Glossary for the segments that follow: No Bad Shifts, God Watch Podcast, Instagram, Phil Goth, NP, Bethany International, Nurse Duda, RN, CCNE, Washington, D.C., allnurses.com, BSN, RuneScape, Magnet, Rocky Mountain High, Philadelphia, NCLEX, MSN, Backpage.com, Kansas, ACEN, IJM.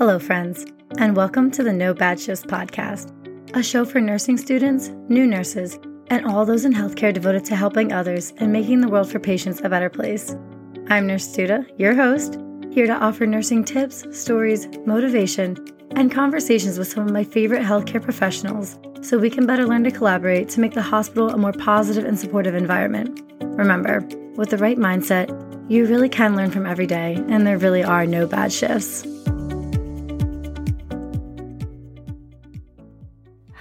Hello, friends, and welcome to the No Bad Shifts podcast, a show for nursing students, new nurses, and all those in healthcare devoted to helping others and making the world for patients a better place. I'm Nurse Duda, your host, here to offer nursing tips, stories, motivation, and conversations with some of my favorite healthcare professionals so we can better learn to collaborate to make the hospital a more positive and supportive environment. Remember, with the right mindset, you really can learn from every day, and there really are no bad shifts.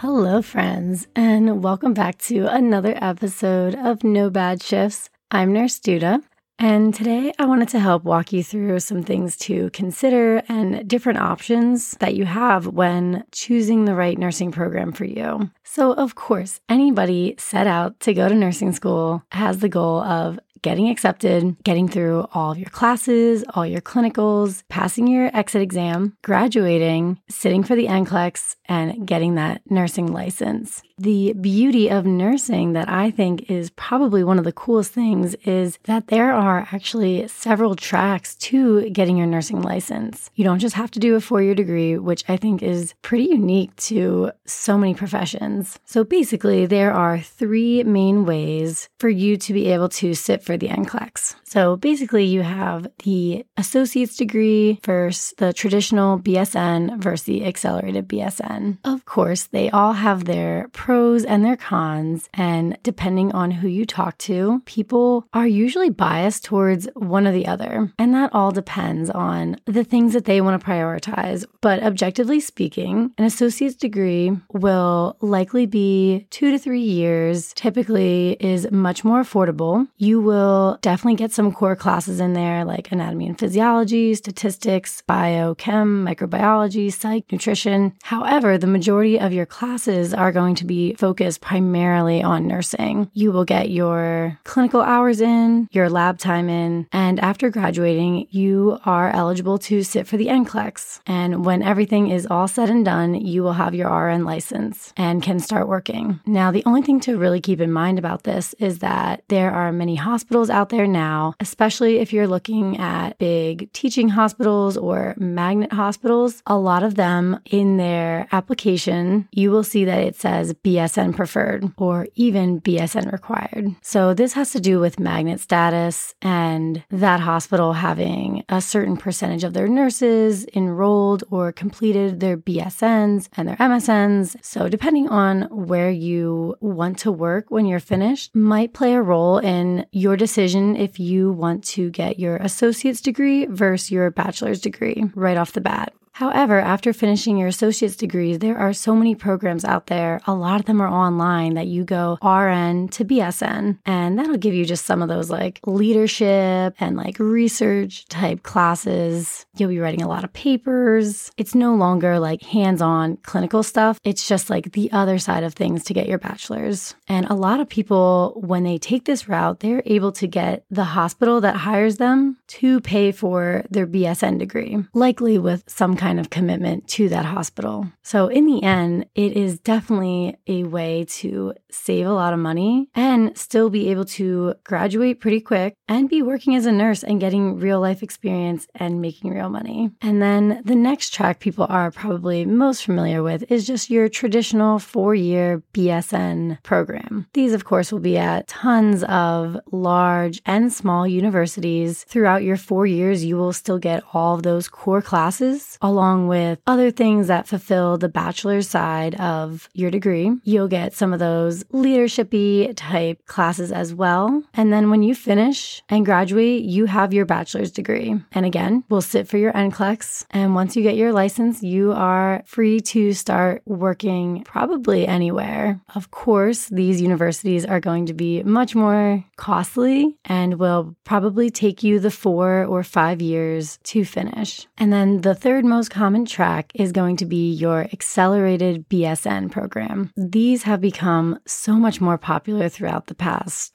Hello, friends, and welcome back to another episode of No Bad Shifts. I'm Nurse Duda, and today I wanted to help walk you through some things to consider and different options that you have when choosing the right nursing program for you. So, of course, anybody set out to go to nursing school has the goal of getting accepted, getting through all of your classes, all your clinicals, passing your exit exam, graduating, sitting for the NCLEX, and getting that nursing license. The beauty of nursing that I think is probably one of the coolest things is that there are actually several tracks to getting your nursing license. You don't just have to do a four-year degree, which I think is pretty unique to so many professions. So basically, there are three main ways for you to be able to sit for the NCLEX. So basically, you have the associate's degree versus the traditional BSN versus the accelerated BSN. Of course, they all have their pros and their cons, and depending on who you talk to, people are usually biased towards one or the other, and that all depends on the things that they want to prioritize. But objectively speaking, an associate's degree will likely be 2 to 3 years, typically is much more affordable. You will definitely get some core classes in there like anatomy and physiology, statistics, biochem, microbiology, psych, nutrition. However, the majority of your classes are going to be focused primarily on nursing. You will get your clinical hours in, your lab time in, and after graduating, you are eligible to sit for the NCLEX. And when everything is all said and done, you will have your RN license and can start working. Now, the only thing to really keep in mind about this is that there are many hospitals out there now, especially if you're looking at big teaching hospitals or magnet hospitals. A lot of them, in their application, you will see that it says BSN preferred or even BSN required. So this has to do with magnet status and that hospital having a certain percentage of their nurses enrolled or completed their BSNs and their MSNs. So depending on where you want to work when you're finished might play a role in your decision if you want to get your associate's degree versus your bachelor's degree right off the bat. However, after finishing your associate's degree, there are so many programs out there. A lot of them are online that you go RN to BSN, and that'll give you just some of those like leadership and like research type classes. You'll be writing a lot of papers. It's no longer like hands-on clinical stuff. It's just like the other side of things to get your bachelor's. And a lot of people, when they take this route, they're able to get the hospital that hires them to pay for their BSN degree, likely with some kind of commitment to that hospital. So in the end, it is definitely a way to save a lot of money and still be able to graduate pretty quick and be working as a nurse and getting real life experience and making real money. And then the next track people are probably most familiar with is just your traditional 4-year BSN program. These, of course, will be at tons of large and small universities. Throughout your 4 years, you will still get all of those core classes along with other things that fulfill the bachelor's side of your degree. You'll get some of those leadership-y type classes as well. And then when you finish and graduate, you have your bachelor's degree. And again, we'll sit for your NCLEX. And once you get your license, you are free to start working probably anywhere. Of course, these universities are going to be much more costly and will probably take you the 4 or 5 years to finish. And then the third most common track is going to be your accelerated BSN program. These have become so much more popular throughout the past,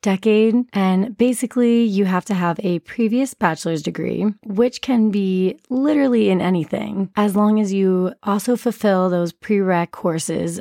decade. And basically, you have to have a previous bachelor's degree, which can be literally in anything, as long as you also fulfill those prereq courses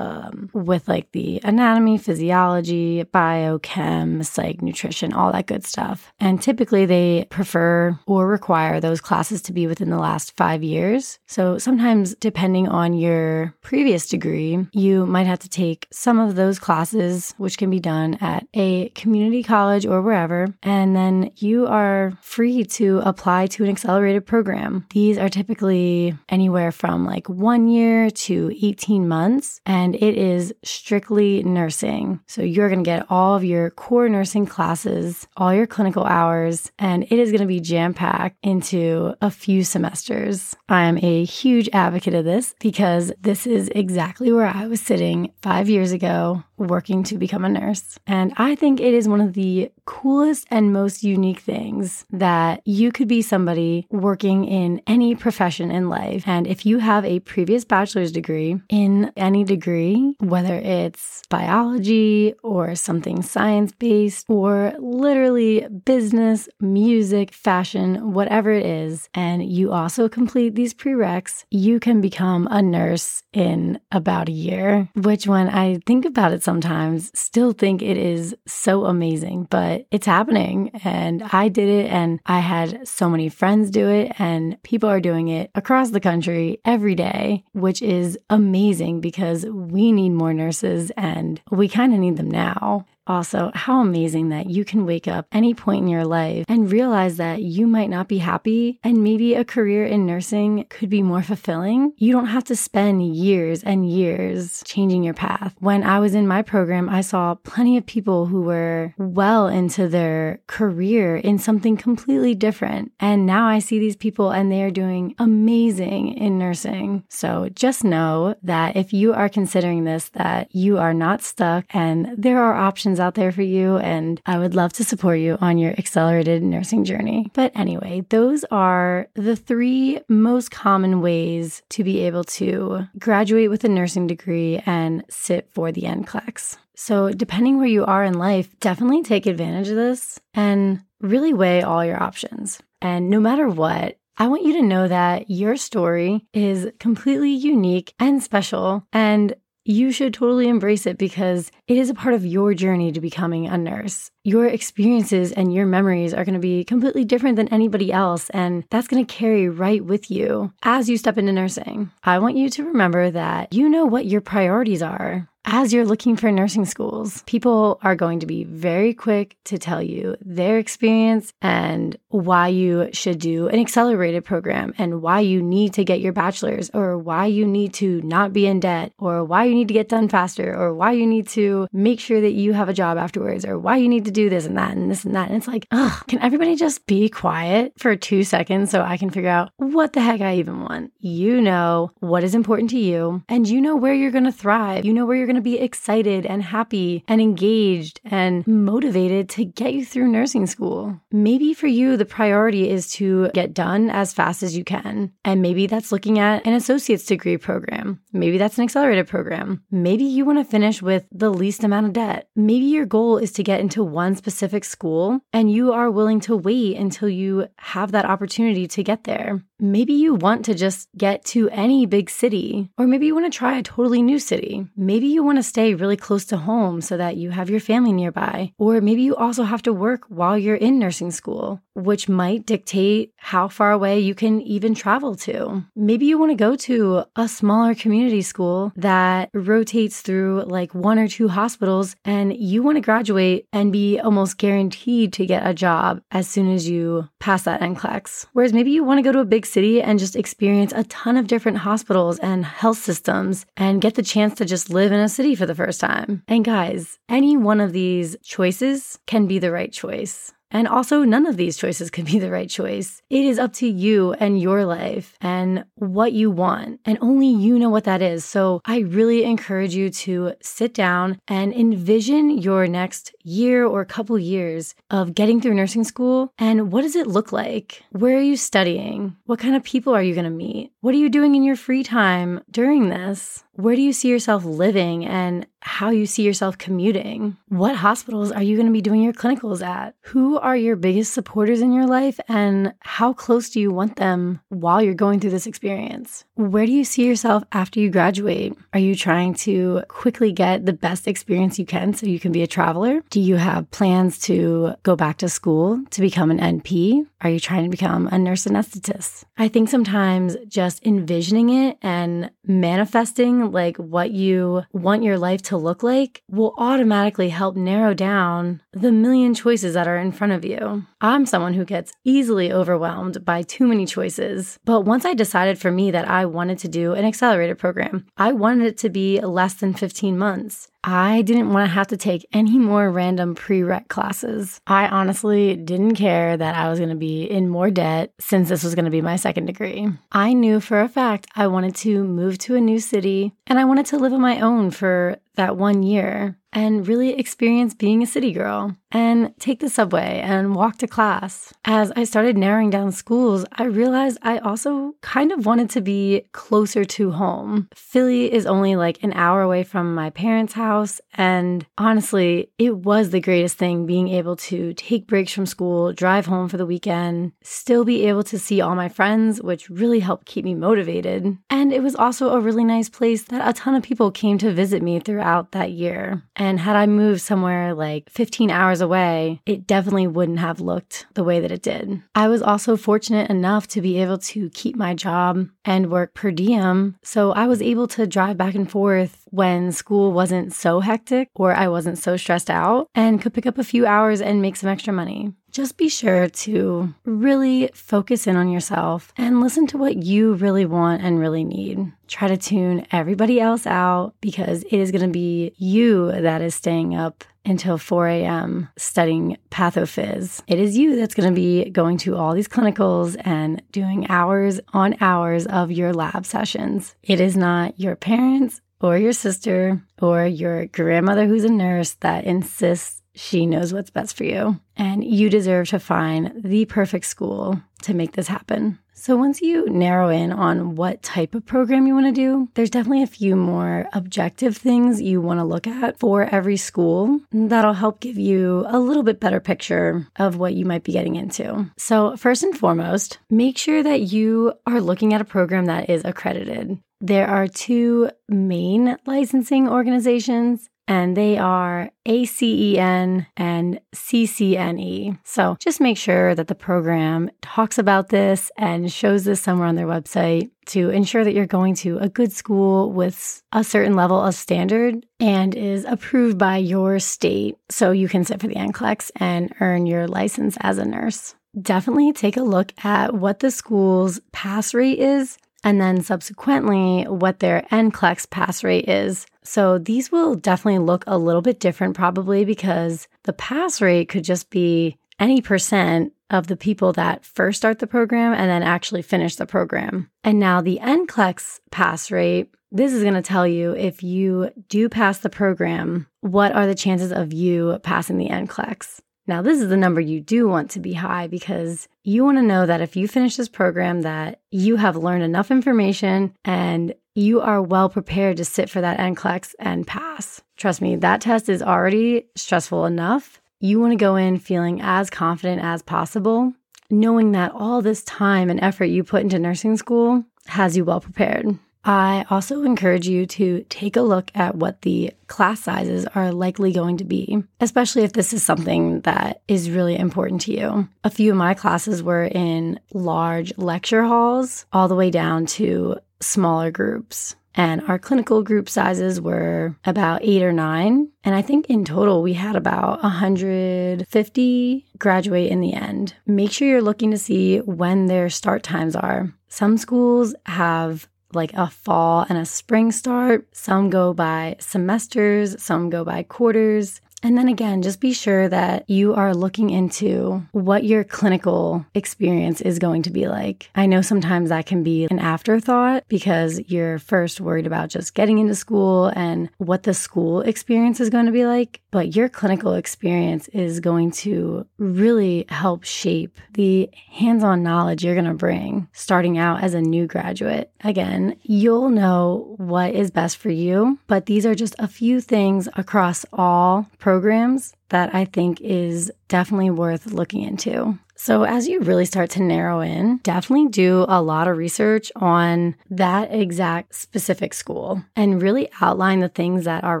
with like the anatomy, physiology, biochem, psych, nutrition, all that good stuff. And typically, they prefer or require those classes to be within the last 5 5 years. So sometimes, depending on your previous degree, you might have to take some of those classes, which can be done at a community college or wherever, and then you are free to apply to an accelerated program. These are typically anywhere from like 1 year to 18 months, and it is strictly nursing. So you're going to get all of your core nursing classes, all your clinical hours, and it is going to be jam-packed into a few semesters. I am a huge advocate of this because this is exactly where I was sitting 5 years ago working to become a nurse. And I think it is one of the coolest and most unique things that you could be somebody working in any profession in life. And if you have a previous bachelor's degree in any degree, whether it's biology or something science-based or literally business, music, fashion, whatever it is, and you also complete these prereqs, you can become a nurse in about a year, which when I think about it sometimes, still think it is so amazing, but it's happening. And I did it, and I had so many friends do it, and people are doing it across the country every day, which is amazing because we need more nurses and we kind of need them now. Also, how amazing that you can wake up any point in your life and realize that you might not be happy and maybe a career in nursing could be more fulfilling. You don't have to spend years and years changing your path. When I was in my program, I saw plenty of people who were well into their career in something completely different. And now I see these people and they are doing amazing in nursing. So just know that if you are considering this, that you are not stuck and there are options out there for you, and I would love to support you on your accelerated nursing journey. But anyway, those are the three most common ways to be able to graduate with a nursing degree and sit for the NCLEX. So depending where you are in life, definitely take advantage of this and really weigh all your options. And no matter what, I want you to know that your story is completely unique and special, and you should totally embrace it because it is a part of your journey to becoming a nurse. Your experiences and your memories are going to be completely different than anybody else, and that's going to carry right with you as you step into nursing. I want you to remember that you know what your priorities are. As you're looking for nursing schools, people are going to be very quick to tell you their experience and why you should do an accelerated program and why you need to get your bachelor's or why you need to not be in debt or why you need to get done faster or why you need to make sure that you have a job afterwards or why you need to do this and that and this and that. And it's like, ugh, can everybody just be quiet for 2 seconds so I can figure out what the heck I even want? You know what is important to you, and you know where you're going to thrive. You know where you're going to be excited and happy and engaged and motivated to get you through nursing school. Maybe for you, the priority is to get done as fast as you can. And maybe that's looking at an associate's degree program. Maybe that's an accelerated program. Maybe you want to finish with the least amount of debt. Maybe your goal is to get into one specific school and you are willing to wait until you have that opportunity to get there. Maybe you want to just get to any big city, or maybe you want to try a totally new city. Maybe you want to stay really close to home so that you have your family nearby, or maybe you also have to work while you're in nursing school, which might dictate how far away you can even travel to. Maybe you want to go to a smaller community school that rotates through like 1 or 2 hospitals, and you want to graduate and be almost guaranteed to get a job as soon as you pass that NCLEX. Whereas maybe you want to go to a big city and just experience a ton of different hospitals and health systems and get the chance to just live in a city for the first time. And guys, any one of these choices can be the right choice. And also, none of these choices could be the right choice. It is up to you and your life and what you want. And only you know what that is. So I really encourage you to sit down and envision your next year or couple years of getting through nursing school. And what does it look like? Where are you studying? What kind of people are you going to meet? What are you doing in your free time during this? Where do you see yourself living and how you see yourself commuting? What hospitals are you going to be doing your clinicals at? Who are your biggest supporters in your life and how close do you want them while you're going through this experience? Where do you see yourself after you graduate? Are you trying to quickly get the best experience you can so you can be a traveler? Do you have plans to go back to school to become an NP? Are you trying to become a nurse anesthetist? I think sometimes just envisioning it and manifesting like what you want your life to look like will automatically help narrow down the million choices that are in front of you. I'm someone who gets easily overwhelmed by too many choices, but once I decided for me that I wanted to do an accelerator program, I wanted it to be less than 15 months. I didn't want to have to take any more random prereq classes. I honestly didn't care that I was going to be in more debt since this was going to be my second degree. I knew for a fact I wanted to move to a new city and I wanted to live on my own for that 1 year and really experience being a city girl and take the subway and walk to class. As I started narrowing down schools, I realized I also kind of wanted to be closer to home. Philly is only like an hour away from my parents' house, and honestly, it was the greatest thing being able to take breaks from school, drive home for the weekend, still be able to see all my friends, which really helped keep me motivated. And it was also a really nice place that a ton of people came to visit me throughout that year. And had I moved somewhere like 15 hours away, it definitely wouldn't have looked the way that it did. I was also fortunate enough to be able to keep my job and work per diem, so I was able to drive back and forth when school wasn't so hectic or I wasn't so stressed out and could pick up a few hours and make some extra money. Just be sure to really focus in on yourself and listen to what you really want and really need. Try to tune everybody else out because it is going to be you that is staying up until 4 a.m. studying pathophys. It is you that's going to be going to all these clinicals and doing hours on hours of your lab sessions. It is not your parents or your sister or your grandmother who's a nurse that insists she knows what's best for you, and you deserve to find the perfect school to make this happen. So once you narrow in on what type of program you want to do, there's definitely a few more objective things you want to look at for every school that'll help give you a little bit better picture of what you might be getting into. So first and foremost, make sure that you are looking at a program that is accredited. There are two main licensing organizations, and they are ACEN and CCNE. So just make sure that the program talks about this and shows this somewhere on their website to ensure that you're going to a good school with a certain level of standard and is approved by your state so you can sit for the NCLEX and earn your license as a nurse. Definitely take a look at what the school's pass rate is and then subsequently what their NCLEX pass rate is. So these will definitely look a little bit different probably because the pass rate could just be any percent of the people that first start the program and then actually finish the program. And now the NCLEX pass rate, this is going to tell you if you do pass the program, what are the chances of you passing the NCLEX? Now, this is the number you do want to be high because you want to know that if you finish this program that you have learned enough information and you are well prepared to sit for that NCLEX and pass. Trust me, that test is already stressful enough. You want to go in feeling as confident as possible, knowing that all this time and effort you put into nursing school has you well prepared. I also encourage you to take a look at what the class sizes are likely going to be, especially if this is something that is really important to you. A few of my classes were in large lecture halls all the way down to smaller groups. And our clinical group sizes were about 8 or 9. And I think in total, we had about 150 graduate in the end. Make sure you're looking to see when their start times are. Some schools have like a fall and a spring start. Some go by semesters, some go by quarters. And then again, just be sure that you are looking into what your clinical experience is going to be like. I know sometimes that can be an afterthought because you're first worried about just getting into school and what the school experience is going to be like, but your clinical experience is going to really help shape the hands-on knowledge you're going to bring starting out as a new graduate. Again, you'll know what is best for you, but these are just a few things across all programs that I think is definitely worth looking into. So as you really start to narrow in, definitely do a lot of research on that exact specific school and really outline the things that are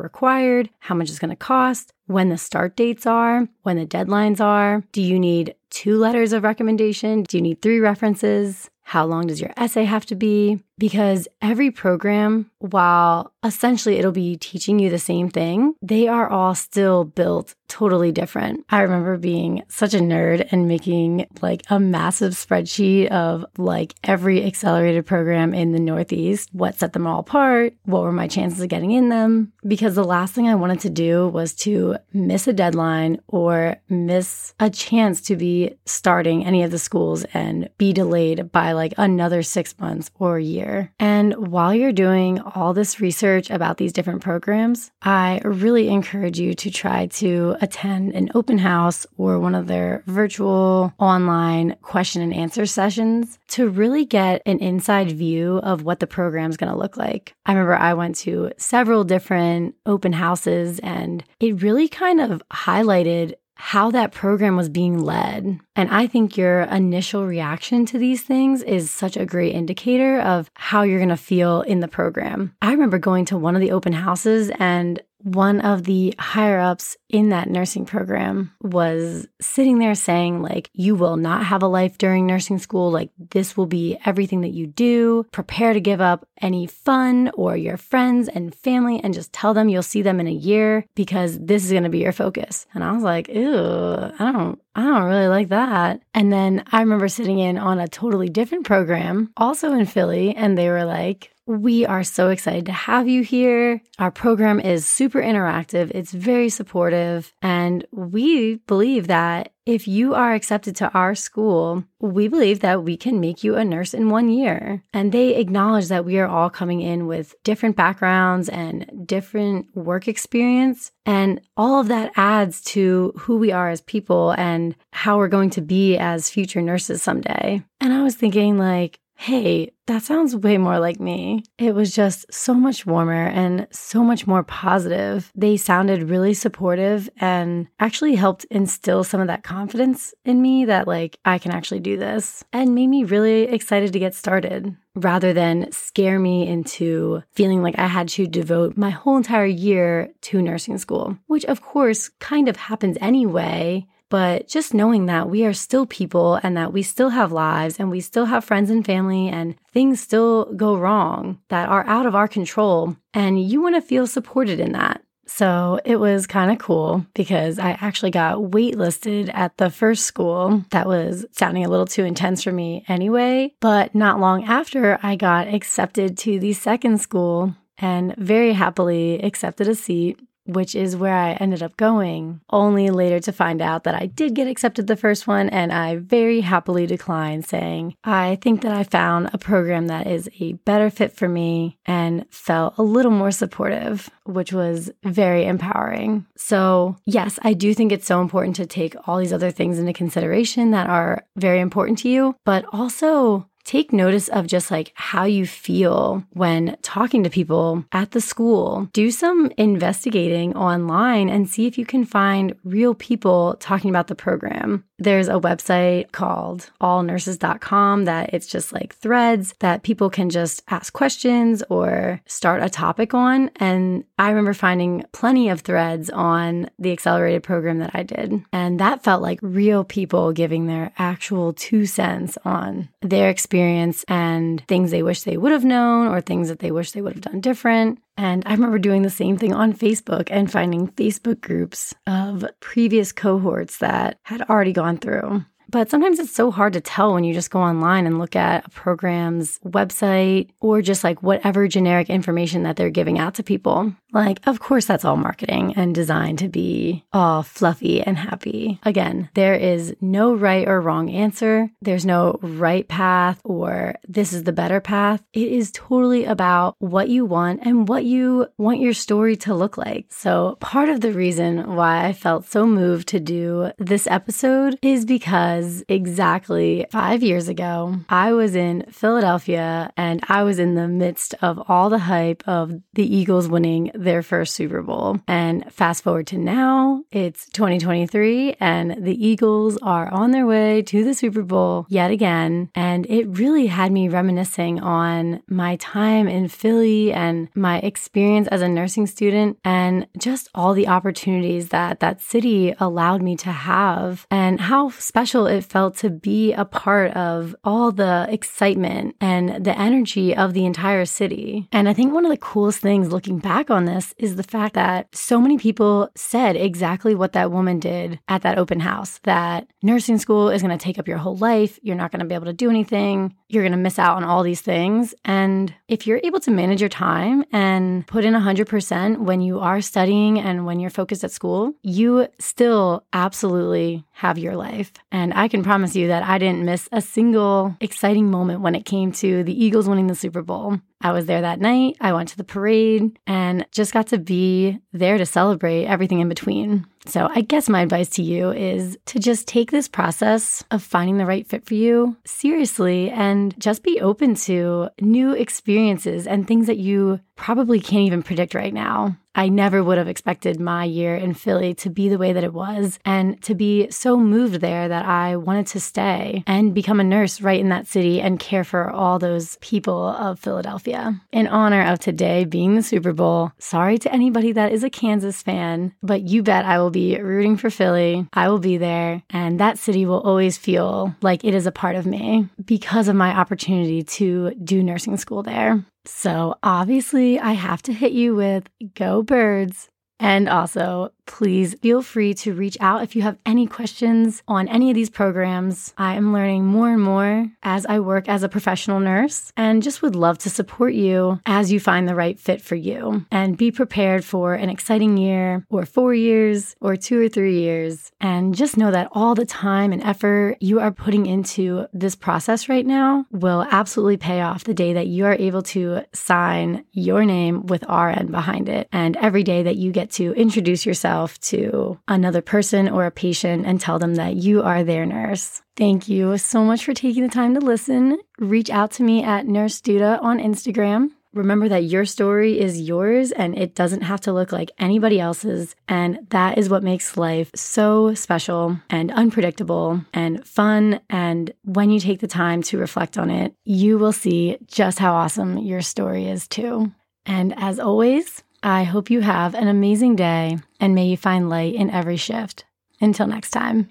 required, how much it's going to cost, when the start dates are, when the deadlines are. Do you need 2 letters of recommendation? Do you need 3 references? How long does your essay have to be? Because every program, while essentially it'll be teaching you the same thing, they are all still built totally different. I remember being such a nerd and making like a massive spreadsheet of like every accelerated program in the Northeast, what set them all apart, what were my chances of getting in them, because the last thing I wanted to do was to miss a deadline or miss a chance to be starting any of the schools and be delayed by like another 6 months or a year. And while you're doing all this research about these different programs, I really encourage you to try to attend an open house or one of their virtual online question and answer sessions to really get an inside view of what the program's going to look like. I remember I went to several different open houses and it really kind of highlighted how that program was being led. And I think your initial reaction to these things is such a great indicator of how you're going to feel in the program. I remember going to one of the open houses and one of the higher-ups in that nursing program was sitting there saying, like, you will not have a life during nursing school. Like, this will be everything that you do. Prepare to give up any fun or your friends and family and just tell them you'll see them in a year because this is going to be your focus. And I was like, ew, I don't really like that. And then I remember sitting in on a totally different program, also in Philly, and they were like, we are so excited to have you here. Our program is super interactive. It's very supportive. And we believe that if you are accepted to our school, we believe that we can make you a nurse in 1 year. And they acknowledge that we are all coming in with different backgrounds and different work experience. And all of that adds to who we are as people and how we're going to be as future nurses someday. And I was thinking, like, hey, that sounds way more like me. It was just so much warmer and so much more positive. They sounded really supportive and actually helped instill some of that confidence in me that, like, I can actually do this, and made me really excited to get started rather than scare me into feeling like I had to devote my whole entire year to nursing school, which of course kind of happens anyway. But just knowing that we are still people and that we still have lives and we still have friends and family and things still go wrong that are out of our control, and you want to feel supported in that. So it was kind of cool because I actually got waitlisted at the first school that was sounding a little too intense for me anyway. But not long after, I got accepted to the second school and very happily accepted a seat, which is where I ended up going, only later to find out that I did get accepted the first one, and I very happily declined, saying, I think that I found a program that is a better fit for me and felt a little more supportive, which was very empowering. So yes, I do think it's so important to take all these other things into consideration that are very important to you, but also take notice of just like how you feel when talking to people at the school. Do some investigating online and see if you can find real people talking about the program. There's a website called allnurses.com that it's just like threads that people can just ask questions or start a topic on. And I remember finding plenty of threads on the accelerated program that I did. And that felt like real people giving their actual 2 cents on their experience and things they wish they would have known or things that they wish they would have done different. And I remember doing the same thing on Facebook and finding Facebook groups of previous cohorts that had already gone through. But sometimes it's so hard to tell when you just go online and look at a program's website or just like whatever generic information that they're giving out to people. Like, of course, that's all marketing and designed to be all fluffy and happy. Again, there is no right or wrong answer. There's no right path or this is the better path. It is totally about what you want and what you want your story to look like. So part of the reason why I felt so moved to do this episode is because exactly 5 years ago, I was in Philadelphia and I was in the midst of all the hype of the Eagles winning their first Super Bowl. And fast forward to now, it's 2023 and the Eagles are on their way to the Super Bowl yet again. And it really had me reminiscing on my time in Philly and my experience as a nursing student and just all the opportunities that that city allowed me to have and how special it felt to be a part of all the excitement and the energy of the entire city. And I think one of the coolest things looking back on this is the fact that so many people said exactly what that woman did at that open house, that nursing school is going to take up your whole life. You're not going to be able to do anything. You're going to miss out on all these things. And if you're able to manage your time and put in 100% when you are studying and when you're focused at school, you still absolutely have your life. And I can promise you that I didn't miss a single exciting moment when it came to the Eagles winning the Super Bowl. I was there that night, I went to the parade, and just got to be there to celebrate everything in between. So I guess my advice to you is to just take this process of finding the right fit for you seriously and just be open to new experiences and things that you probably can't even predict right now. I never would have expected my year in Philly to be the way that it was and to be so moved there that I wanted to stay and become a nurse right in that city and care for all those people of Philadelphia. In honor of today being the Super Bowl, sorry to anybody that is a Kansas fan, but you bet I will be rooting for Philly. I will be there, and that city will always feel like it is a part of me because of my opportunity to do nursing school there. So obviously I have to hit you with Go Birds. And also, please feel free to reach out if you have any questions on any of these programs. I am learning more and more as I work as a professional nurse and just would love to support you as you find the right fit for you. And be prepared for an exciting year or 4 years or 2 or 3 years. And just know that all the time and effort you are putting into this process right now will absolutely pay off the day that you are able to sign your name with RN behind it. And every day that you get to introduce yourself to another person or a patient and tell them that you are their nurse. Thank you so much for taking the time to listen. Reach out to me at Nurse Duda on Instagram. Remember that your story is yours and it doesn't have to look like anybody else's. And that is what makes life so special and unpredictable and fun. And when you take the time to reflect on it, you will see just how awesome your story is too. And as always, I hope you have an amazing day and may you find light in every shift. Until next time.